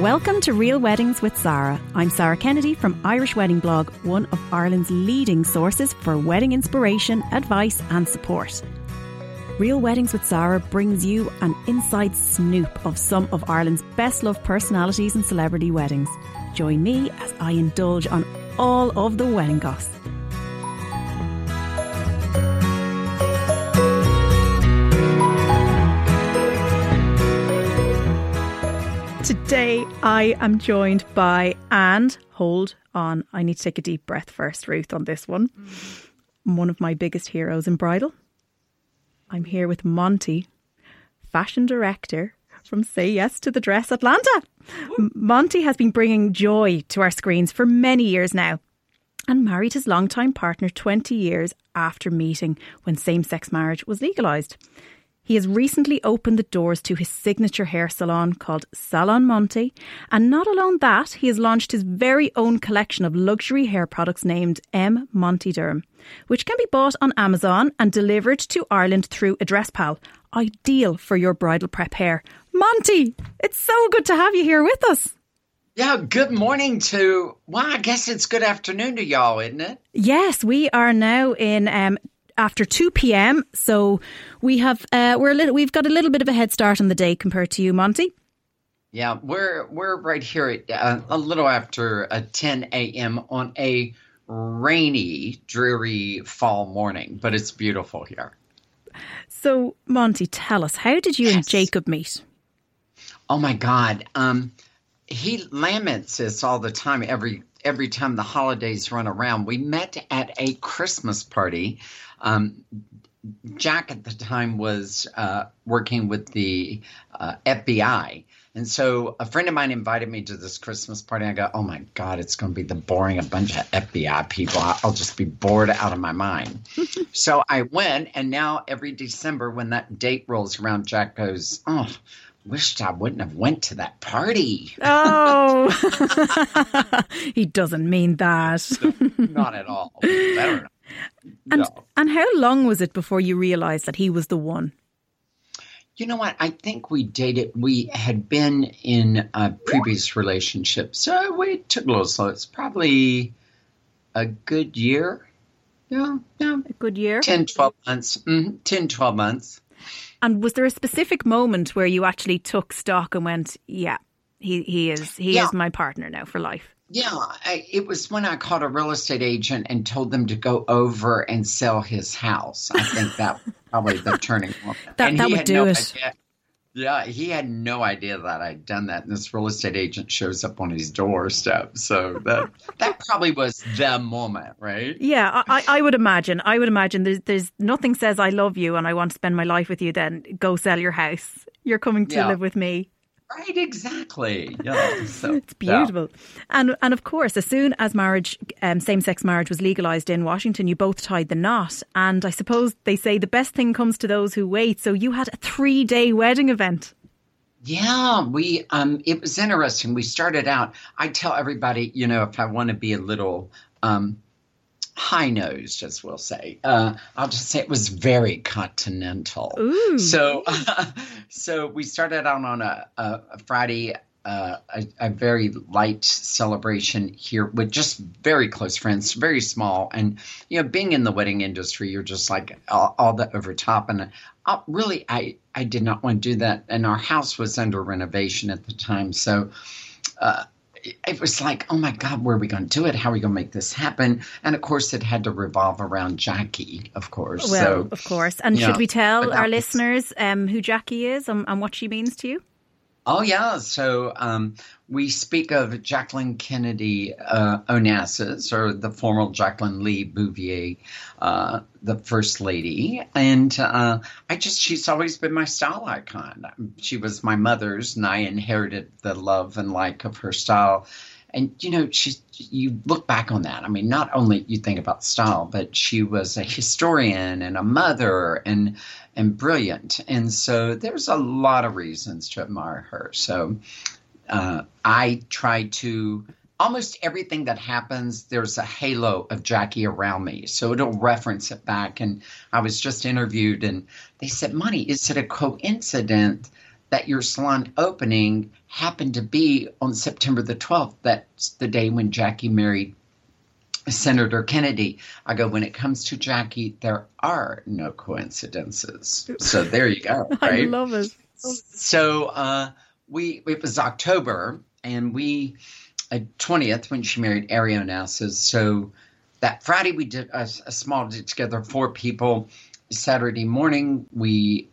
Welcome to Real Weddings with Sarah. I'm Sarah Kennedy from Irish Wedding Blog, one of Ireland's leading sources for wedding inspiration, advice and support. Real Weddings with Sarah brings you an inside snoop of some of Ireland's best-loved personalities and celebrity weddings. Join me as I indulge on all of the wedding goss. Today I am joined by, and hold on, I need to take a deep breath first, Ruth, on this one. I'm one of my biggest heroes in bridal. I'm here with Monty, fashion director from Say Yes to the Dress Atlanta. Monty has been bringing joy to our screens for many years now and married his longtime partner 20 years after meeting when same-sex marriage was legalised. He has recently opened the doors to his signature hair salon called Salon Monty. And not alone that, he has launched his very own collection of luxury hair products named M. Monty Derm, which can be bought on Amazon and delivered to Ireland through AddressPal. Ideal for your bridal prep hair. Monty, it's so good to have you here with us. Yeah, good morning to, well, I guess it's good afternoon to y'all, isn't it? Yes, we are now in after 2 p.m. so we have we've got a little bit of a head start on the day compared to you, Monty. Yeah, we're right here at a little after 10 a.m. on a rainy, dreary fall morning, but it's beautiful here. So, Monty, tell us, how did you and Jacob meet? Oh my God, he laments this all the time. Every time the holidays run around, we met at a Christmas party. Jack at the time was working with the FBI. And so a friend of mine invited me to this Christmas party. I go, oh my God, it's going to be the boring, a bunch of FBI people. I'll just be bored out of my mind. So I went, and now every December when that date rolls around, Jack goes, oh, wished I wouldn't have went to that party. Oh, he doesn't mean that. Not at all. Better not. And how long was it before you realized that he was the one? You know what? I think we dated. We had been in a previous relationship, so we took a little slow. It's probably a good year. Yeah. A good year? 10, 12 months. Mm-hmm. 10, 12 months. And was there a specific moment where you actually took stock and went, yeah, he is my partner now for life? Yeah, it was when I called a real estate agent and told them to go over and sell his house. I think that was probably the turning point. Idea. Yeah, he had no idea that I'd done that. And this real estate agent shows up on his doorstep. So that probably was the moment, right? Yeah, I would imagine. There's nothing says I love you and I want to spend my life with you then go sell your house. You're coming to live with me. Right, exactly. Yeah, so, it's beautiful. Yeah. And of course, as soon as marriage, same-sex marriage was legalised in Washington, you both tied the knot. And I suppose they say the best thing comes to those who wait. So you had a 3-day wedding event. Yeah, we. It was interesting. We started out, I tell everybody, you know, if I want to be a little high-nosed, as we'll say, I'll just say it was very continental. Ooh. So we started out on a Friday, a very light celebration here with just very close friends, very small. And, you know, being in the wedding industry, you're just like all the over top. And I did not want to do that. And our house was under renovation at the time. So, it was like, oh my God, where are we going to do it? How are we going to make this happen? And of course, it had to revolve around Jackie, of course. Well, so, of course. And should we tell our listeners who Jackie is and what she means to you? Oh, yeah. So we speak of Jacqueline Kennedy Onassis, or the former Jacqueline Lee Bouvier, the First Lady. And she's always been my style icon. She was my mother's, and I inherited the love and like of her style. And, you know, you look back on that. I mean, not only you think about style, but she was a historian and a mother and brilliant. And so there's a lot of reasons to admire her. So I try to almost everything that happens, there's a halo of Jackie around me. So it'll reference it back. And I was just interviewed and they said, Monty, is it a coincidence that your salon opening happened to be on September the 12th. That's the day when Jackie married Senator Kennedy. I go, when it comes to Jackie, there are no coincidences. So there you go. Right? I love it. So it was October, and we, 20th, when she married Ariana. So that Friday we did a small get together, 4 people. Saturday morning, we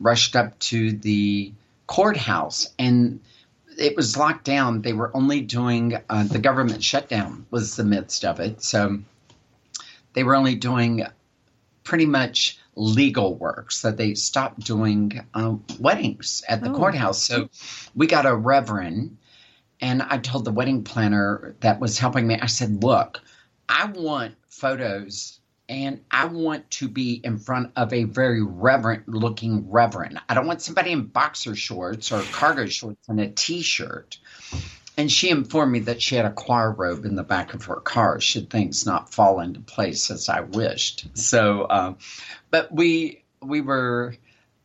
rushed up to the courthouse, and it was locked down. They were only doing the government shutdown was the midst of it. So they were only doing pretty much legal work. So they stopped doing weddings at the courthouse. So we got a reverend, and I told the wedding planner that was helping me, I said, look, I want photos and I want to be in front of a very reverent-looking reverend. I don't want somebody in boxer shorts or cargo shorts and a T-shirt. And she informed me that she had a choir robe in the back of her car should things not fall into place as I wished. So, but we were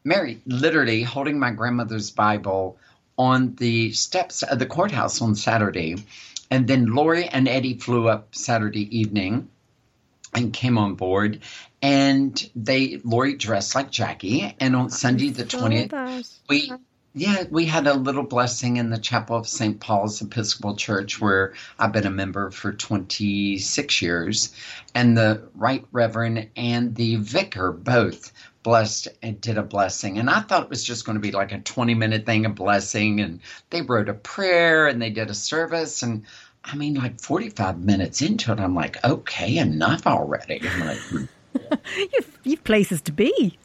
married, literally holding my grandmother's Bible on the steps of the courthouse on Saturday. And then Lori and Eddie flew up Saturday evening and came on board, and Lori dressed like Jackie, and on Sunday the 20th, we had a little blessing in the chapel of St. Paul's Episcopal Church, where I've been a member for 26 years, and the Right Reverend and the Vicar both blessed and did a blessing, and I thought it was just going to be like a 20-minute thing, a blessing, and they wrote a prayer, and they did a service, and I mean, like 45 minutes into it, I'm like, okay, enough already. I'm like, you've places to be.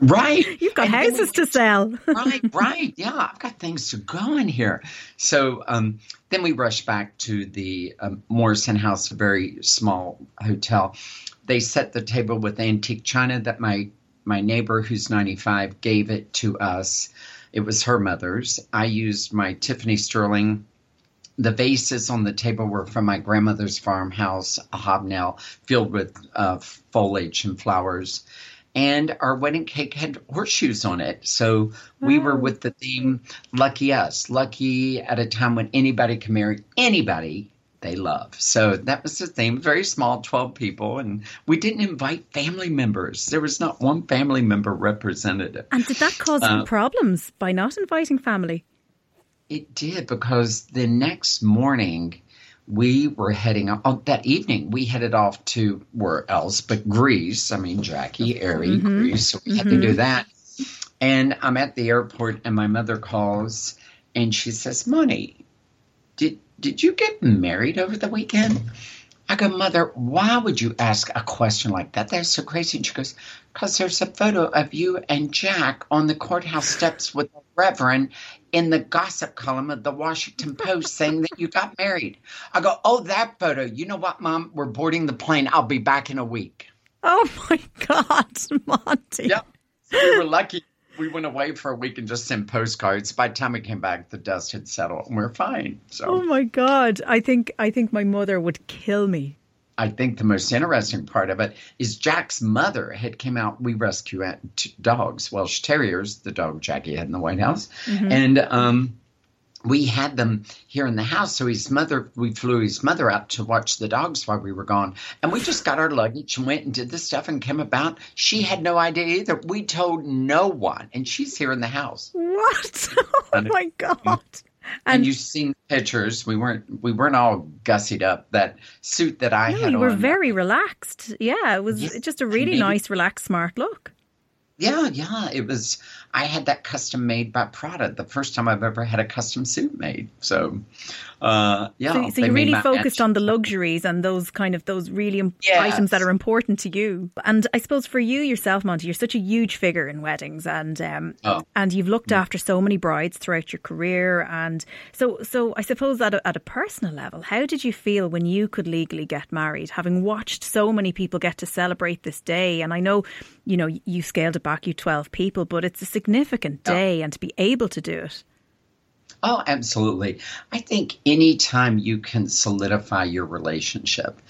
Right. You've got houses to sell. Right. Yeah, I've got things to go in here. So then we rushed back to the Morrison House, a very small hotel. They set the table with antique china that my neighbor, who's 95, gave it to us. It was her mother's. I used my Tiffany Sterling. The vases on the table were from my grandmother's farmhouse, a hobnail filled with foliage and flowers. And our wedding cake had horseshoes on it. So we were with the theme, Lucky Us, lucky at a time when anybody can marry anybody they love. So that was the theme, very small, 12 people. And we didn't invite family members. There was not one family member represented. And did that cause some problems by not inviting family? It did, because the next morning we were heading off. Oh, that evening we headed off to where else but Greece. I mean, Jackie, Airy, Greece. So we had to do that. And I'm at the airport, and my mother calls, and she says, "Monty, did you get married over the weekend?" I go, "Mother, why would you ask a question like that? That's so crazy." And she goes, "Because there's a photo of you and Jack on the courthouse steps with the Reverend in the gossip column of the Washington Post saying that you got married." I go, "Oh, that photo. You know what, Mom? We're boarding the plane. I'll be back in a week." Oh, my God, Monty. Yep. So we were lucky. We went away for a week and just sent postcards. By the time we came back, the dust had settled and we're fine. So. Oh, my God. I think my mother would kill me. I think the most interesting part of it is Jack's mother had come out. We rescue dogs, Welsh Terriers, the dog Jackie had in the White House. Mm-hmm. And we had them here in the house. So we flew his mother out to watch the dogs while we were gone. And we just got our luggage and went and did this stuff and came about. She had no idea either. We told no one. And she's here in the house. What? Oh, my God. And you've seen pictures. We weren't all gussied up. That suit that I had on. You were very relaxed. Yeah, it was just a really nice, relaxed, smart look. Yeah, it was. I had that custom made by Prada. The first time I've ever had a custom suit made. So, yeah. So you really focused on the luxuries and those items that are important to you. And I suppose for you yourself, Monty, you're such a huge figure in weddings, and you've looked after so many brides throughout your career. And so I suppose that at a personal level, how did you feel when you could legally get married, having watched so many people get to celebrate this day? And I know, you scaled it back, you 12 people, but it's a significant day, and to be able to do it. Oh, absolutely. I think any time you can solidify your relationship,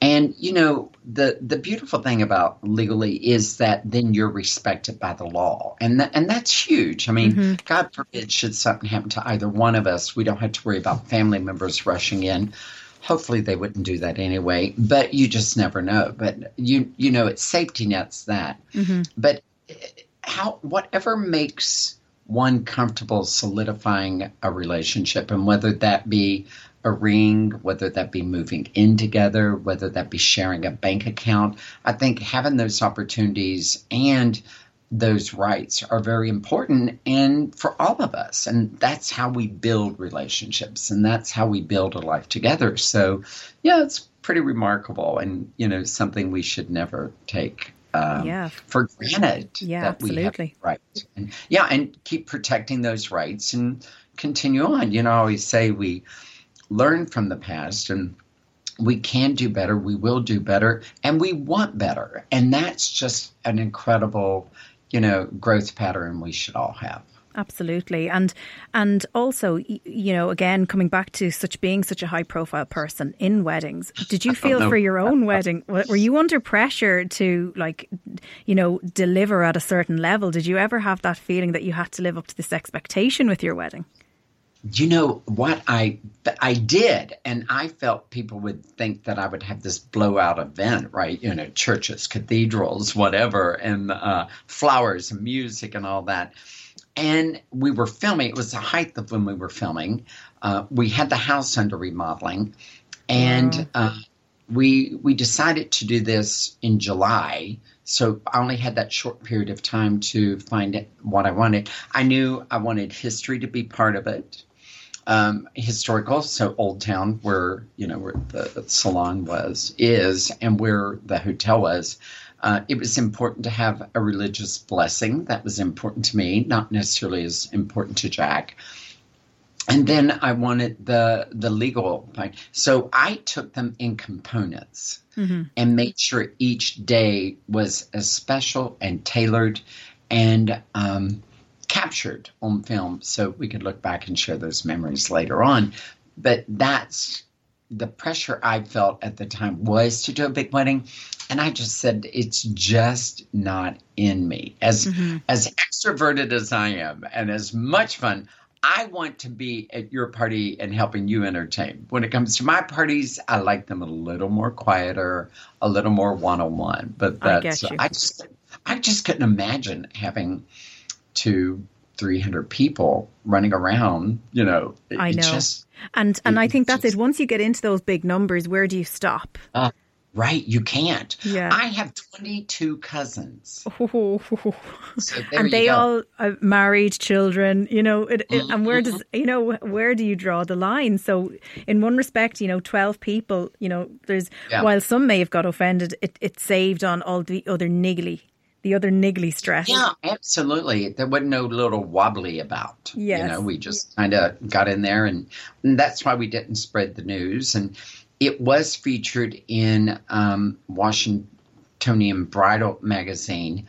And, you know, the beautiful thing about legally is that then you're respected by the law. And that's huge. I mean, God forbid, should something happen to either one of us, we don't have to worry about family members rushing in. Hopefully they wouldn't do that anyway, but you just never know. But, you know, it's safety nets that. But whatever makes one comfortable solidifying a relationship, and whether that be a ring, whether that be moving in together, whether that be sharing a bank account. I think having those opportunities and those rights are very important, and for all of us. And that's how we build relationships, and that's how we build a life together. So, yeah, it's pretty remarkable, and, you know, something we should never take for granted that we have rights. And, and keep protecting those rights and continue on. You know, I always say we learn from the past, and we can do better, we will do better, and we want better. And that's just an incredible, you know, growth pattern we should all have. Absolutely. And also, you know, again, coming back to being such a high profile person in weddings, did you feel for your own wedding, were you under pressure to, like, you know, deliver at a certain level? Did you ever have that feeling that you had to live up to this expectation with your wedding? You know what, I did, and I felt people would think that I would have this blowout event, right? You know, churches, cathedrals, whatever, and flowers and music and all that. And we were filming. It was the height of when we were filming. We had the house under remodeling, and we decided to do this in July. So I only had that short period of time to find out what I wanted. I knew I wanted history to be part of it. Historical, so Old Town, where the salon is, and where the hotel was. It was important to have a religious blessing. That was important to me, not necessarily as important to Jack. And then I wanted the legal part. So I took them in components and made sure each day was as special and tailored and captured on film, so we could look back and share those memories later on. But that's the pressure I felt at the time, was to do a big wedding. And I just said, it's just not in me. As extroverted as I am and as much fun, I want to be at your party and helping you entertain. When it comes to my parties, I like them a little more quieter, a little more one-on-one. But that's, I just couldn't imagine having 200-300 people running around, you know. And I think that's it. Once you get into those big numbers, where do you stop? Right, you can't. Yeah. I have 22 cousins. So and they all are married, children, you know, and where do you draw the line? So in one respect, you know, 12 people, you know, there's, while some may have got offended, it saved on all the other niggly stress. Yeah, absolutely. There wasn't no little wobbly about. Yes. You know, we just kind of got in there, and that's why we didn't spread the news. And it was featured in Washingtonian Bridal magazine,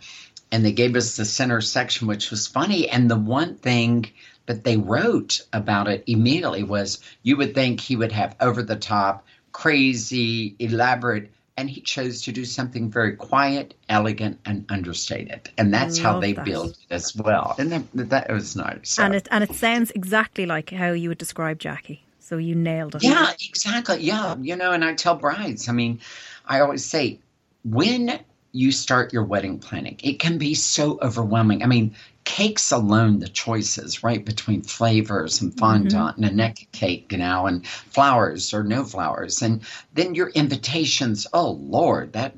and they gave us the center section, which was funny. And the one thing that they wrote about it immediately was, you would think he would have over-the-top, crazy, elaborate, and he chose to do something very quiet, elegant, and understated. And that's how they built it as well. And that was nice. So. And it sounds exactly like how you would describe Jackie. So you nailed it. Yeah, exactly. Yeah. You know, and I tell brides, I mean, I always say, when you start your wedding planning, it can be so overwhelming. I mean, cakes alone, the choices, right, between flavors and fondant and a neck cake, you know, and flowers or no flowers. And then your invitations, oh, Lord, that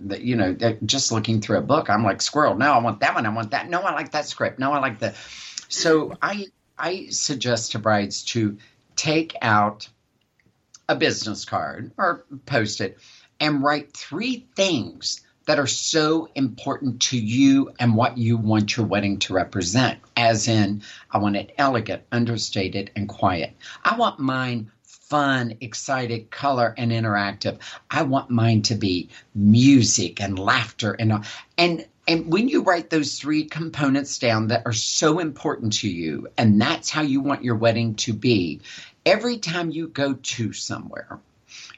just looking through a book, I'm like, squirrel, no, I want that one. I want that. No, I like that script. No, I like that. So I suggest to brides to take out a business card or post it and write 3 things that are so important to you and what you want your wedding to represent. As in, I want it elegant, understated, and quiet. I want mine fun, excited, color, and interactive. I want mine to be music and laughter. And when you write those 3 components down that are so important to you, and that's how you want your wedding to be, every time you go to somewhere,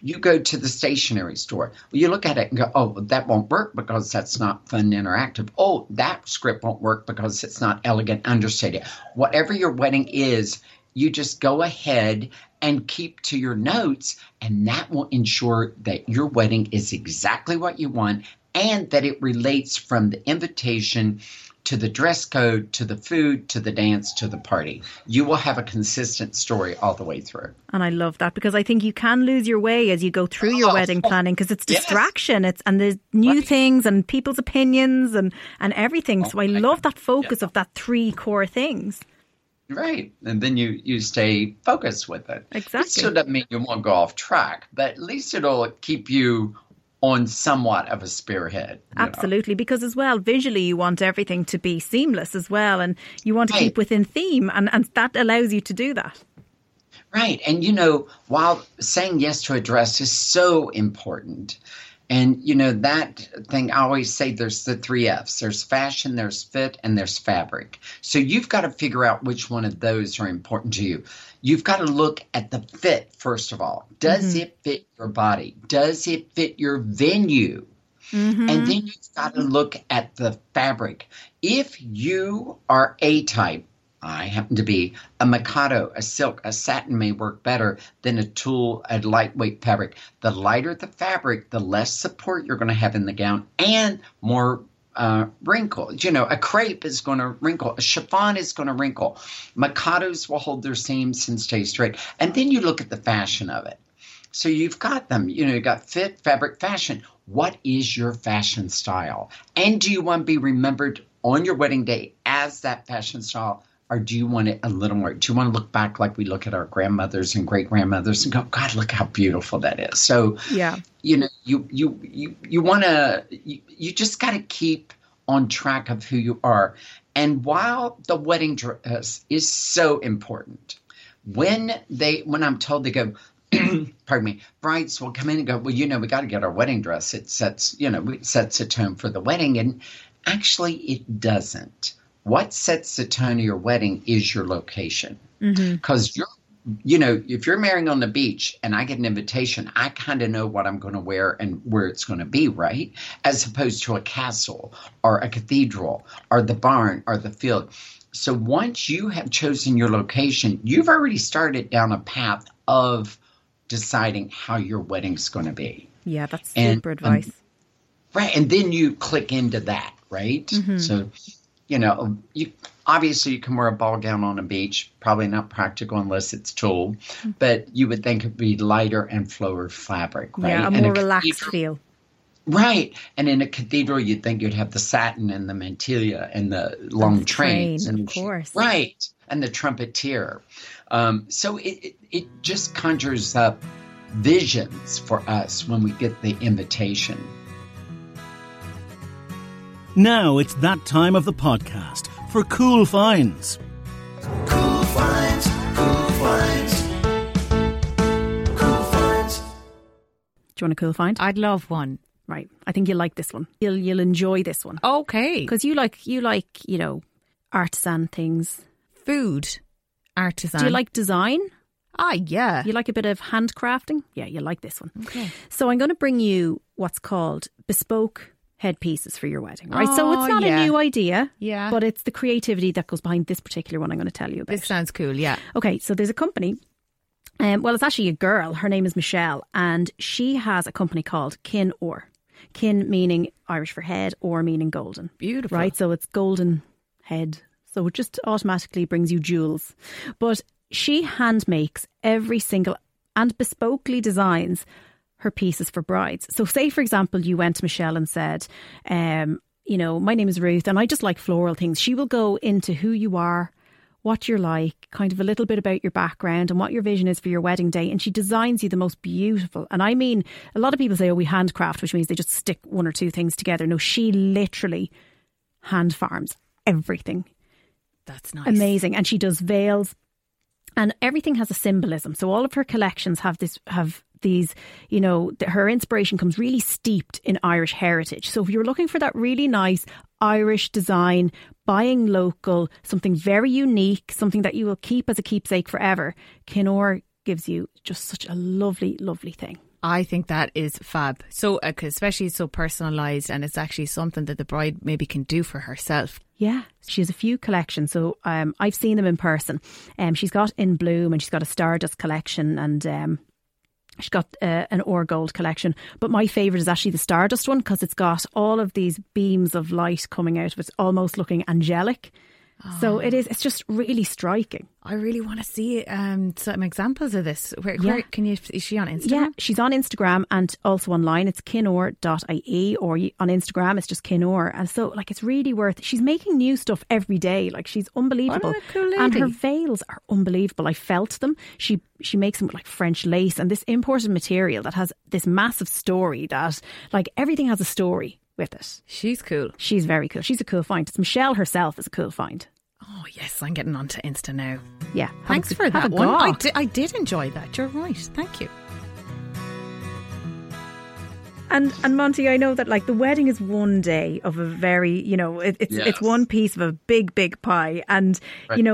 You go to the stationery store. You look at it and go, oh, that won't work because that's not fun and interactive. Oh, that script won't work because it's not elegant, understated. Whatever your wedding is, you just go ahead and keep to your notes, and that will ensure that your wedding is exactly what you want and that it relates from the invitation to the dress code, to the food, to the dance, to the party. You will have a consistent story all the way through. And I love that, because I think you can lose your way as you go through your wedding planning, because it's distraction. Yes. It's and there's new things and people's opinions and everything. So I love that focus of that three core things. Right. And then you stay focused with it. Exactly. It still doesn't mean you won't go off track, but at least it'll keep you on somewhat of a spearhead. Absolutely, because as well, visually you want everything to be seamless as well, and you want to keep within theme, and that allows you to do that. Right, and while saying yes to a dress is so important, and that thing I always say, there's the three F's. There's fashion, there's fit, and there's fabric. So you've got to figure out which one of those are important to you. You've got to look at the fit, first of all. Does it fit your body? Does it fit your venue? Mm-hmm. And then you've got to look at the fabric. If you are A-type, I happen to be, a Mikado, a silk, a satin may work better than a tulle, a lightweight fabric. The lighter the fabric, the less support you're going to have in the gown and more wrinkled. A crepe is going to wrinkle. A chiffon is going to wrinkle. Mikados will hold their seams and stay straight. And then you look at the fashion of it. So you've got them. You've got fit, fabric, fashion. What is your fashion style? And do you want to be remembered on your wedding day as that fashion style? Or do you want it a little more? Do you want to look back like we look at our grandmothers and great grandmothers and go, God, look how beautiful that is. So, you want to, you just got to keep on track of who you are. And while the wedding dress is so important, when I'm told they go, pardon me, brides will come in and go, well, we got to get our wedding dress. It sets a tone for the wedding. And actually it doesn't. What sets the tone of your wedding is your location. Because if you're marrying on the beach and I get an invitation, I kind of know what I'm going to wear and where it's going to be, right? As opposed to a castle or a cathedral or the barn or the field. So once you have chosen your location, you've already started down a path of deciding how your wedding's going to be. Yeah, that's super advice. Right. And then you click into that, right? Mm-hmm. So obviously you can wear a ball gown on a beach, probably not practical unless it's tulle, but you would think it'd be lighter and flowier fabric, right? Yeah, a more relaxed feel. Right. And in a cathedral, you'd think you'd have the satin and the mantilla and the long trains. And, of course. Right. And the trumpeter. So it just conjures up visions for us when we get the invitation. Now it's that time of the podcast for Cool Finds. Cool Finds, Cool Finds, Cool Finds. Do you want a cool find? I'd love one. Right. I think you'll like this one. You'll enjoy this one. Okay. Because you like artisan things. Food. Artisan. Do you like design? Ah, yeah. You like a bit of handcrafting? Yeah, you'll like this one. Okay. So I'm going to bring you what's called bespoke headpieces for your wedding, right? So it's not a new idea, but it's the creativity that goes behind this particular one I'm going to tell you about. This sounds cool, yeah. Okay, so there's a company, it's actually a girl, her name is Michelle, and she has a company called Kinnór. Kin meaning Irish for head, or meaning golden. Beautiful. Right, so it's golden head. So it just automatically brings you jewels. But she hand makes every single and bespokely designs her pieces for brides. So say, for example, you went to Michelle and said, my name is Ruth and I just like floral things. She will go into who you are, what you're like, kind of a little bit about your background and what your vision is for your wedding day. And she designs you the most beautiful. And I mean, a lot of people say, we handcraft, which means they just stick one or two things together. No, she literally hand farms everything. That's nice. Amazing. And she does veils and everything has a symbolism. So all of her collections her inspiration comes really steeped in Irish heritage. So if you're looking for that really nice Irish design, buying local, something very unique, something that you will keep as a keepsake forever, Kinnór gives you just such a lovely, lovely thing. I think that is fab. So, especially so personalised, and it's actually something that the bride maybe can do for herself. Yeah, she has a few collections. So I've seen them in person. She's got In Bloom and she's got a Stardust collection, and she's got an Or Gold collection. But my favourite is actually the Stardust one, because it's got all of these beams of light coming out of it, almost looking angelic. So it is, it's just really striking. I really want to see some examples of this. Where can you, is she on Instagram? Yeah, she's on Instagram and also online. It's kinnór.ie, or on Instagram it's just kinnór. And so like, it's really worth, she's making new stuff every day. Like, she's unbelievable. Cool, and her veils are unbelievable. I felt them. She makes them with like French lace and this imported material that has this massive story, that like everything has a story with it. She's cool. She's very cool. She's a cool find. It's Michelle herself is a cool find. Oh yes, I'm getting onto Insta now. Yeah. Thanks for that one. I did enjoy that. You're right. Thank you. And Monty, I know that like the wedding is one day of a very, it's one piece of a big, big pie. And, right.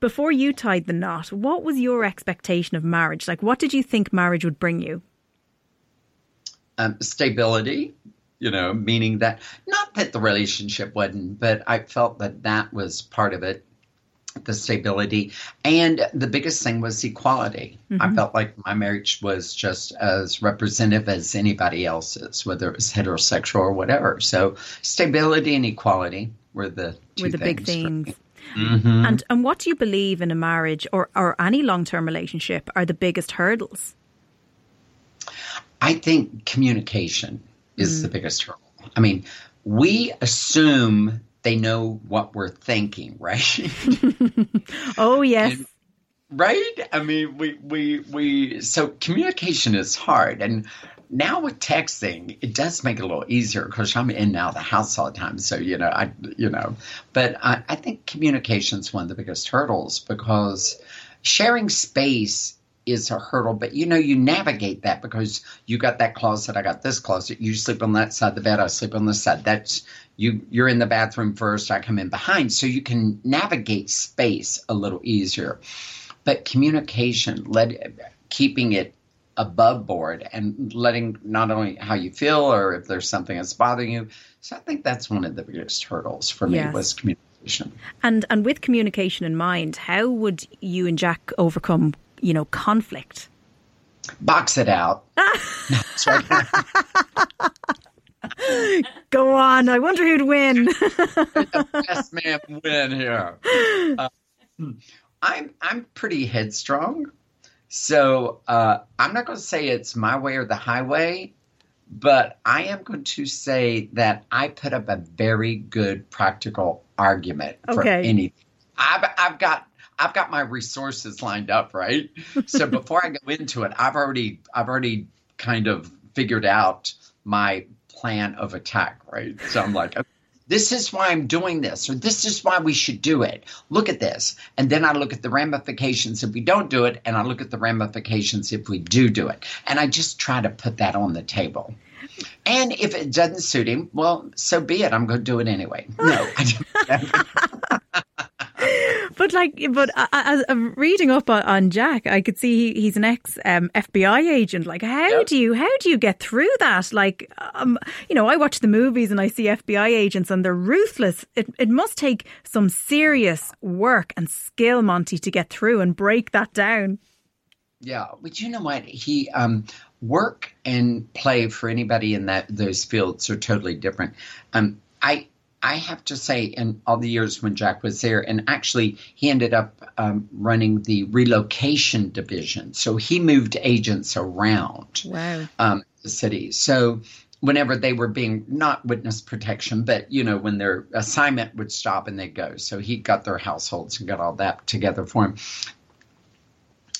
Before you tied the knot, what was your expectation of marriage? Like, what did you think marriage would bring you? Stability. Meaning that, not that the relationship wouldn't, but I felt that was part of it, the stability. And the biggest thing was equality. Mm-hmm. I felt like my marriage was just as representative as anybody else's, whether it was heterosexual or whatever. So stability and equality were the two things. Were the big things. Mm-hmm. And what do you believe in a marriage or any long-term relationship are the biggest hurdles? I think communication is the biggest hurdle. I mean, we assume they know what we're thinking, right? Oh, yes. Right? I mean, so communication is hard. And now with texting, it does make it a little easier, because I'm in and out of the house all the time. So, but I think communication's one of the biggest hurdles, because sharing space is a hurdle, but you navigate that, because you got that closet, I got this closet, you sleep on that side of the bed, I sleep on this side, that's you're in the bathroom first, I come in behind, so you can navigate space a little easier. But communication, keeping it above board and letting not only how you feel or if there's something that's bothering you. So I think that's one of the biggest hurdles for me, was communication. And with communication in mind, how would you and Jack overcome conflict? Box it out. Go on. I wonder who'd win. The best man win here. I'm pretty headstrong, so I'm not going to say it's my way or the highway, but I am going to say that I put up a very good practical argument for anything. I've got my resources lined up, right? So before I go into it, I've already kind of figured out my plan of attack, right? So I'm like, okay, this is why I'm doing this, or this is why we should do it. Look at this. And then I look at the ramifications if we don't do it, and I look at the ramifications if we do it. And I just try to put that on the table. And if it doesn't suit him, well, so be it. I'm going to do it anyway. No, I don't. But as I'm reading up on Jack, I could see he's an ex FBI agent. Like, how do you get through that? Like, I watch the movies and I see FBI agents and they're ruthless. It must take some serious work and skill, Monty, to get through and break that down. Yeah, but you know what? He work and play for anybody in those fields are totally different. I have to say, in all the years when Jack was there, and actually he ended up running the relocation division. So he moved agents around the city. So whenever they were being, not witness protection, but, when their assignment would stop and they'd go. So he got their households and got all that together for him.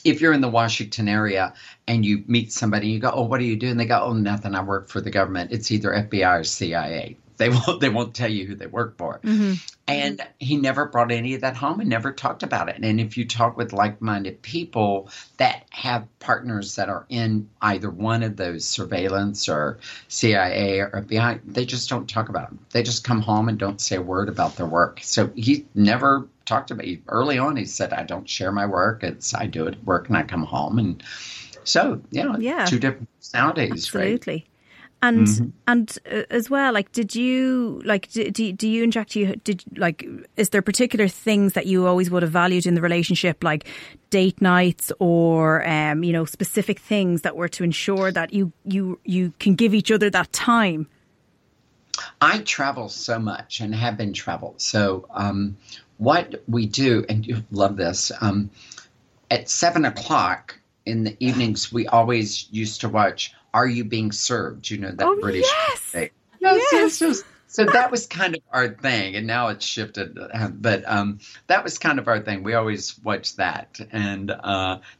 If you're in the Washington area and you meet somebody, you go, oh, what do you do? And they go, oh, nothing. I work for the government. It's either FBI or CIA. They won't tell you who they work for. Mm-hmm. And he never brought any of that home and never talked about it. And if you talk with like-minded people that have partners that are in either one of those, surveillance or CIA or FBI, they just don't talk about them. They just come home and don't say a word about their work. So he never talked about it early on. He said, I don't share my work. I do it at work and I come home. And so, two different personalities. Absolutely. Right? And as well, like, did you like? Do you and Jack? Is there particular things that you always would have valued in the relationship, like date nights or specific things that were to ensure that you can give each other that time? I travel so much and have been traveled. So what we do, and you love this, at 7:00 in the evenings, we always used to watch Are You Being Served? You know, that British thing. Yes. So that was kind of our thing. And now it's shifted. But that was kind of our thing. We always watched that. And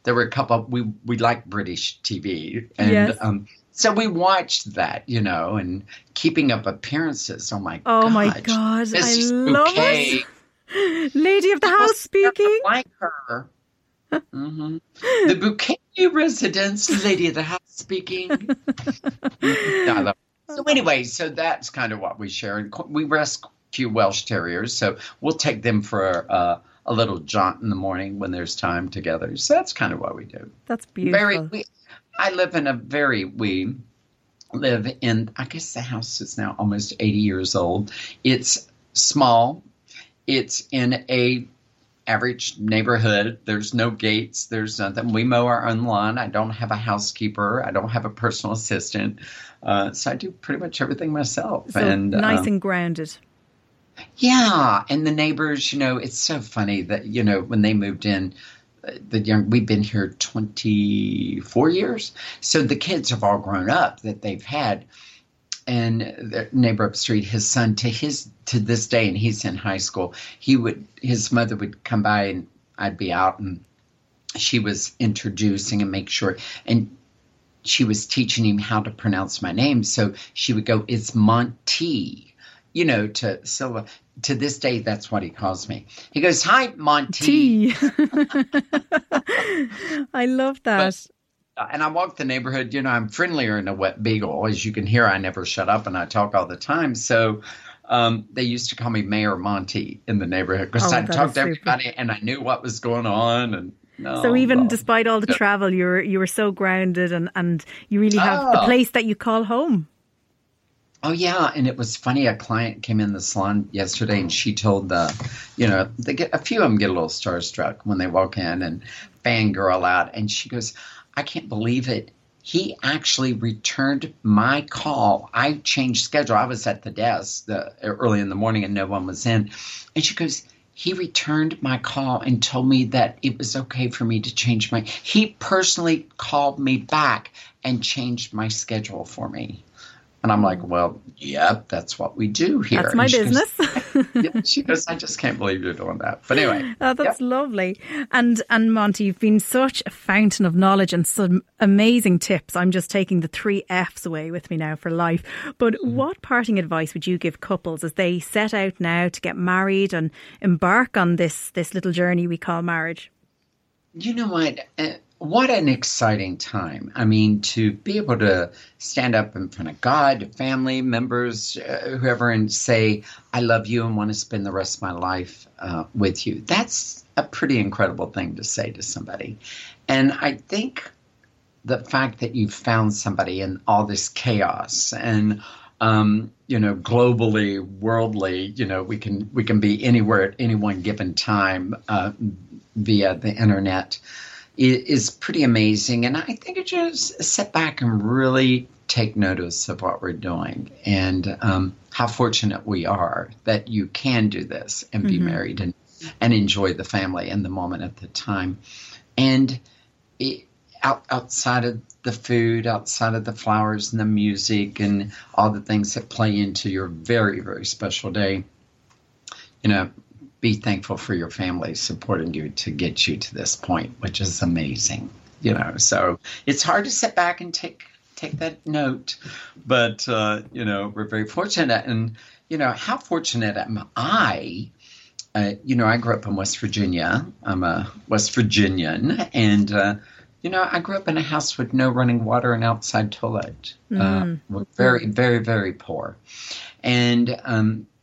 there were a couple, we like British TV. And so we watched that, and Keeping Up Appearances. Oh, my God. Mrs. Bouquet. Love it. Lady of the House speaking. I like her. Mm-hmm. The Bouquet residence, Lady of the House speaking. So anyway, so that's kind of what we share. And we rescue Welsh Terriers, so we'll take them for a little jaunt in the morning when there's time together. So that's kind of what we do. That's beautiful. We live in, I guess the house is now almost 80 years old. It's small. It's in a average neighborhood. There's no gates. There's nothing. We mow our own lawn. I don't have a housekeeper. I don't have a personal assistant. So I do pretty much everything myself. So and nice and grounded. Yeah. And the neighbors, it's so funny that, when they moved in, we've been here 24 years. So the kids have all grown up that they've had. And the neighbor up the street, his son, to this day, and he's in high school, his mother would come by and I'd be out and she was introducing and make sure. And she was teaching him how to pronounce my name. So she would go, it's Monty, to Silva. To this day, that's what he calls me. He goes, hi, Monty. I love that. And I walk the neighborhood, I'm friendlier in a wet beagle. As you can hear, I never shut up and I talk all the time. So they used to call me Mayor Monty in the neighborhood because I talked to everybody and I knew what was going on. And so even despite all the travel, you were so grounded and you really have the place that you call home. Oh, yeah. And it was funny. A client came in the salon yesterday and she told a few of them get a little starstruck when they walk in and fangirl out. And she goes, I can't believe it. He actually returned my call. I changed schedule. I was at the desk early in the morning and no one was in. And she goes, he returned my call and told me that it was okay for me to change he personally called me back and changed my schedule for me. And I'm like, well, yep, that's what we do here. That's my business. She goes, I just can't believe you're doing that. But anyway. Oh, that's lovely. And Monty, you've been such a fountain of knowledge and some amazing tips. I'm just taking the 3 Fs away with me now for life. But what parting advice would you give couples as they set out now to get married and embark on this little journey we call marriage? You know what? What an exciting time. I mean, to be able to stand up in front of God, family members, whoever, and say, I love you and want to spend the rest of my life with you. That's a pretty incredible thing to say to somebody. And I think the fact that you found somebody in all this chaos and globally, worldly, we can be anywhere at any one given time via the internet, is pretty amazing. And I think it just sit back and really take notice of what we're doing and how fortunate we are that you can do this and be married and enjoy the family and the moment at the time. And outside of the food, outside of the flowers and the music and all the things that play into your very, very special day, be thankful for your family supporting you to get you to this point, which is amazing, So it's hard to sit back and take that note, but we're very fortunate, and how fortunate am I? I grew up in West Virginia. I'm a West Virginian, and I grew up in a house with no running water and outside toilet. We're very, very, very poor, and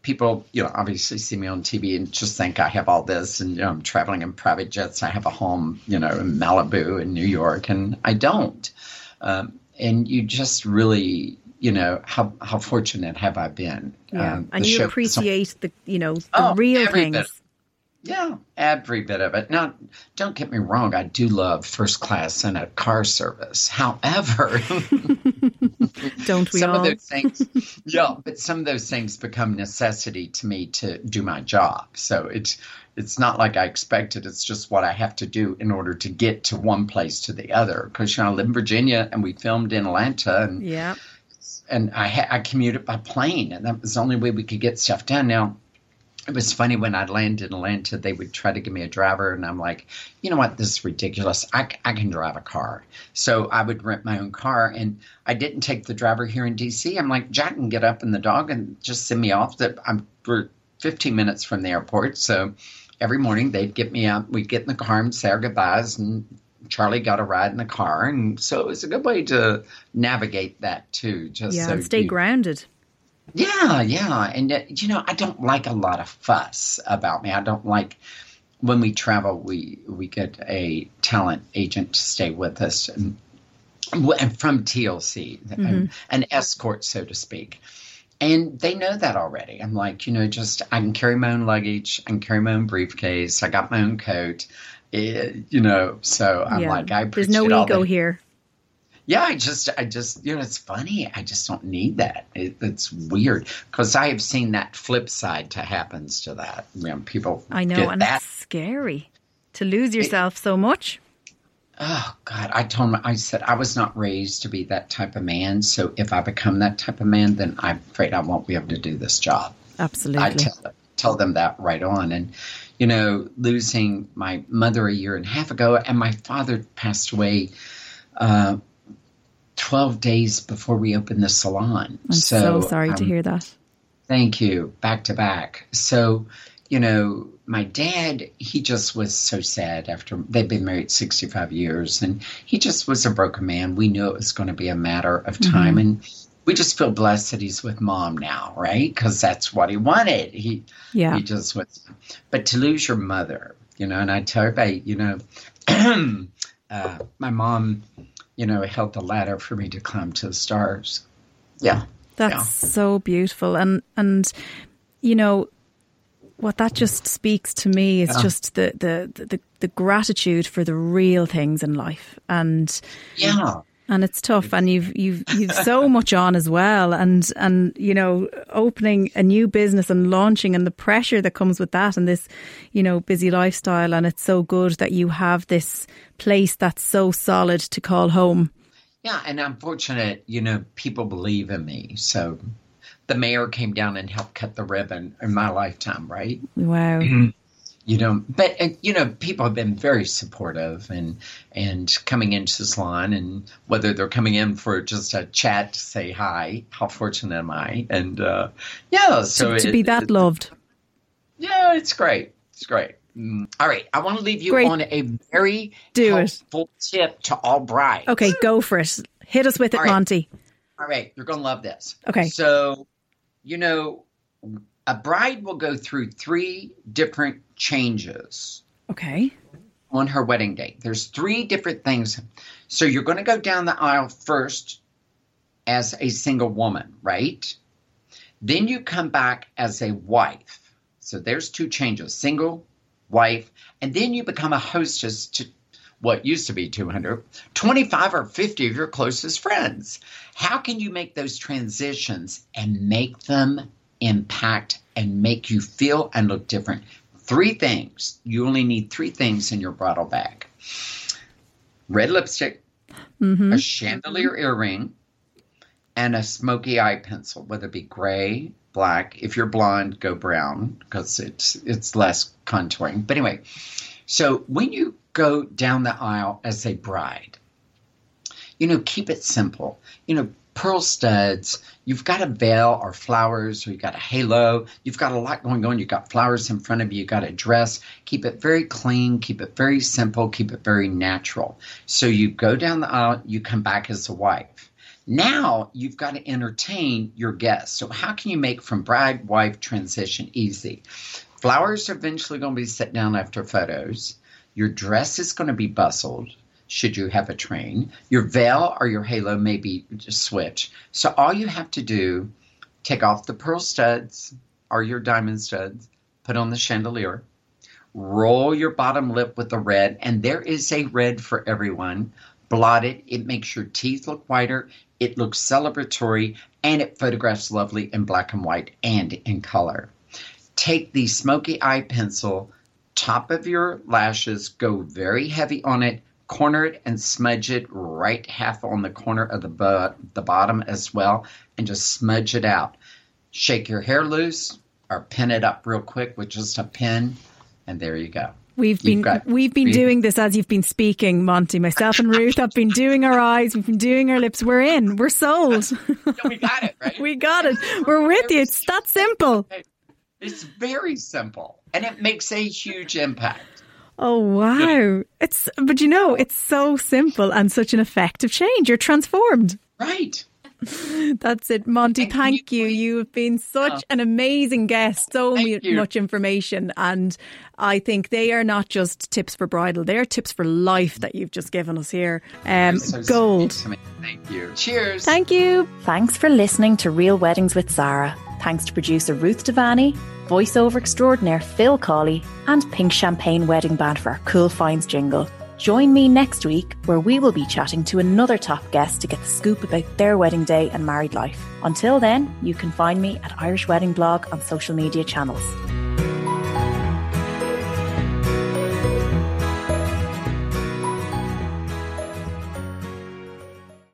people, you know, obviously see me on TV and just think I have all this, and, you know, I'm traveling in private jets. I have a home, you know, in Malibu and New York, and I don't. And you just really, you know, how fortunate have I been? Yeah. And you appreciate the, you know, the real things. Yeah, every bit of it. Now, don't get me wrong. I do love first class and a car service. However, don't we some all? Of those things, yeah, but some of those things become necessity to me to do my job. So it's not like I expected. It's just what I have to do in order to get to one place to the other. Because, you know, I live in Virginia and we filmed in Atlanta. And, yeah. And I commuted by plane, and that was the only way we could get stuff done. Now, it was funny when I landed in Atlanta, they would try to give me a driver, and I'm like, you know what, this is ridiculous. I can drive a car. So I would rent my own car, and I didn't take the driver here in D.C. I'm like, Jack can get up in the dog and just send me off. We're 15 minutes from the airport, so every morning they'd get me up. We'd get in the car and say our goodbyes, and Charlie got a ride in the car. And so it was a good way to navigate that, too. Just yeah, so and stay grounded. Yeah, yeah. And, you know, I don't like a lot of fuss about me. I don't like when we travel, we get a talent agent to stay with us and from TLC, mm-hmm. An escort, so to speak. And they know that already. I'm like, you know, just I can carry my own luggage. I can carry my own briefcase. I got my own coat, you know, so I'm like, I appreciate there's no ego here. Yeah, I just, you know, it's funny. I just don't need that. It's weird because I have seen that flip side to happens to that. You know, people. I know, get and that's scary to lose yourself so much. Oh God! I told him. I said I was not raised to be that type of man. So if I become that type of man, then I'm afraid I won't be able to do this job. Absolutely. I tell them that right on. And you know, losing my mother a year and a half ago, and my father passed away. 12 days before we opened the salon. I'm so sorry to hear that. Thank you. Back to back. So, you know, my dad, he just was so sad after they'd been married 65 years and he just was a broken man. We knew it was going to be a matter of time. Mm-hmm. And we just feel blessed that he's with mom now, right? Because that's what he wanted. He just was. But to lose your mother, you know, and I tell everybody, you know, my mom, you know, it held the ladder for me to climb to the stars. Yeah. That's so beautiful. And you know, what that just speaks to me is just the gratitude for the real things in life. And and it's tough, and you've so much on as well, and you know, opening a new business and launching and the pressure that comes with that and this, you know, busy lifestyle. And it's so good that you have this place that's so solid to call home. Yeah, and I'm fortunate, you know, people believe in me. So the mayor came down and helped cut the ribbon in my lifetime, right? Wow. Mm-hmm. You know, but, you know, people have been very supportive and coming into the salon, and whether they're coming in for just a chat to say hi, how fortunate am I? And, so to be that loved. Yeah, it's great. It's great. All right. I want to leave you on a very helpful tip to all brides. Okay, go for it. Hit us with it, Monty. All right. You're going to love this. Okay. So, you know, a bride will go through 3 different changes. Okay. On her wedding day. There's 3 different things. So you're going to go down the aisle first as a single woman, right? Then you come back as a wife. So there's 2 changes, single, wife, and then you become a hostess to what used to be 200, 25 or 50 of your closest friends. How can you make those transitions and make them impact and make you feel and look different? 3 things. You only need 3 things in your bridal bag. Red lipstick, mm-hmm. a chandelier earring, and a smoky eye pencil, whether it be gray, black. If you're blonde, go brown because it's less contouring. But anyway, so when you go down the aisle as a bride, you know, keep it simple. You know, pearl studs, you've got a veil or flowers, or you've got a halo, you've got a lot going on, you've got flowers in front of you, you've got a dress. Keep it very clean, keep it very simple, keep it very natural. So you go down the aisle, you come back as a wife. Now you've got to entertain your guests. So how can you make from bride-wife transition easy? Flowers are eventually going to be set down after photos. Your dress is going to be bustled, should you have a train. Your veil or your halo may be switched. So all you have to do, take off the pearl studs or your diamond studs, put on the chandelier, roll your bottom lip with the red, and there is a red for everyone. Blot it. It makes your teeth look whiter. It looks celebratory, and it photographs lovely in black and white and in color. Take the smoky eye pencil, top of your lashes, go very heavy on it, corner it and smudge it right half on the corner of the bottom as well, and just smudge it out. Shake your hair loose or pin it up real quick with just a pin, and there you go. We've been doing this as you've been speaking, Monty. Myself and Ruth have been doing our eyes. We've been doing our lips. We're in. We're sold. No, we got it, right? We got it. We're with you. It's that simple. It's very simple, and it makes a huge impact. Oh, wow. But you know, it's so simple and such an effective change. You're transformed. Right. That's it, Monty. Thank you. You have been such an amazing guest. So much information. And I think they are not just tips for bridal. They are tips for life that you've just given us here. Gold. Thank you. Cheers. Thank you. Thanks for listening to Real Weddings with Sarah. Thanks to producer Ruth Devaney, voiceover extraordinaire Phil Cawley, and Pink Champagne Wedding Band for our Cool Finds jingle. Join me next week where we will be chatting to another top guest to get the scoop about their wedding day and married life. Until then, you can find me at Irish Wedding Blog on social media channels.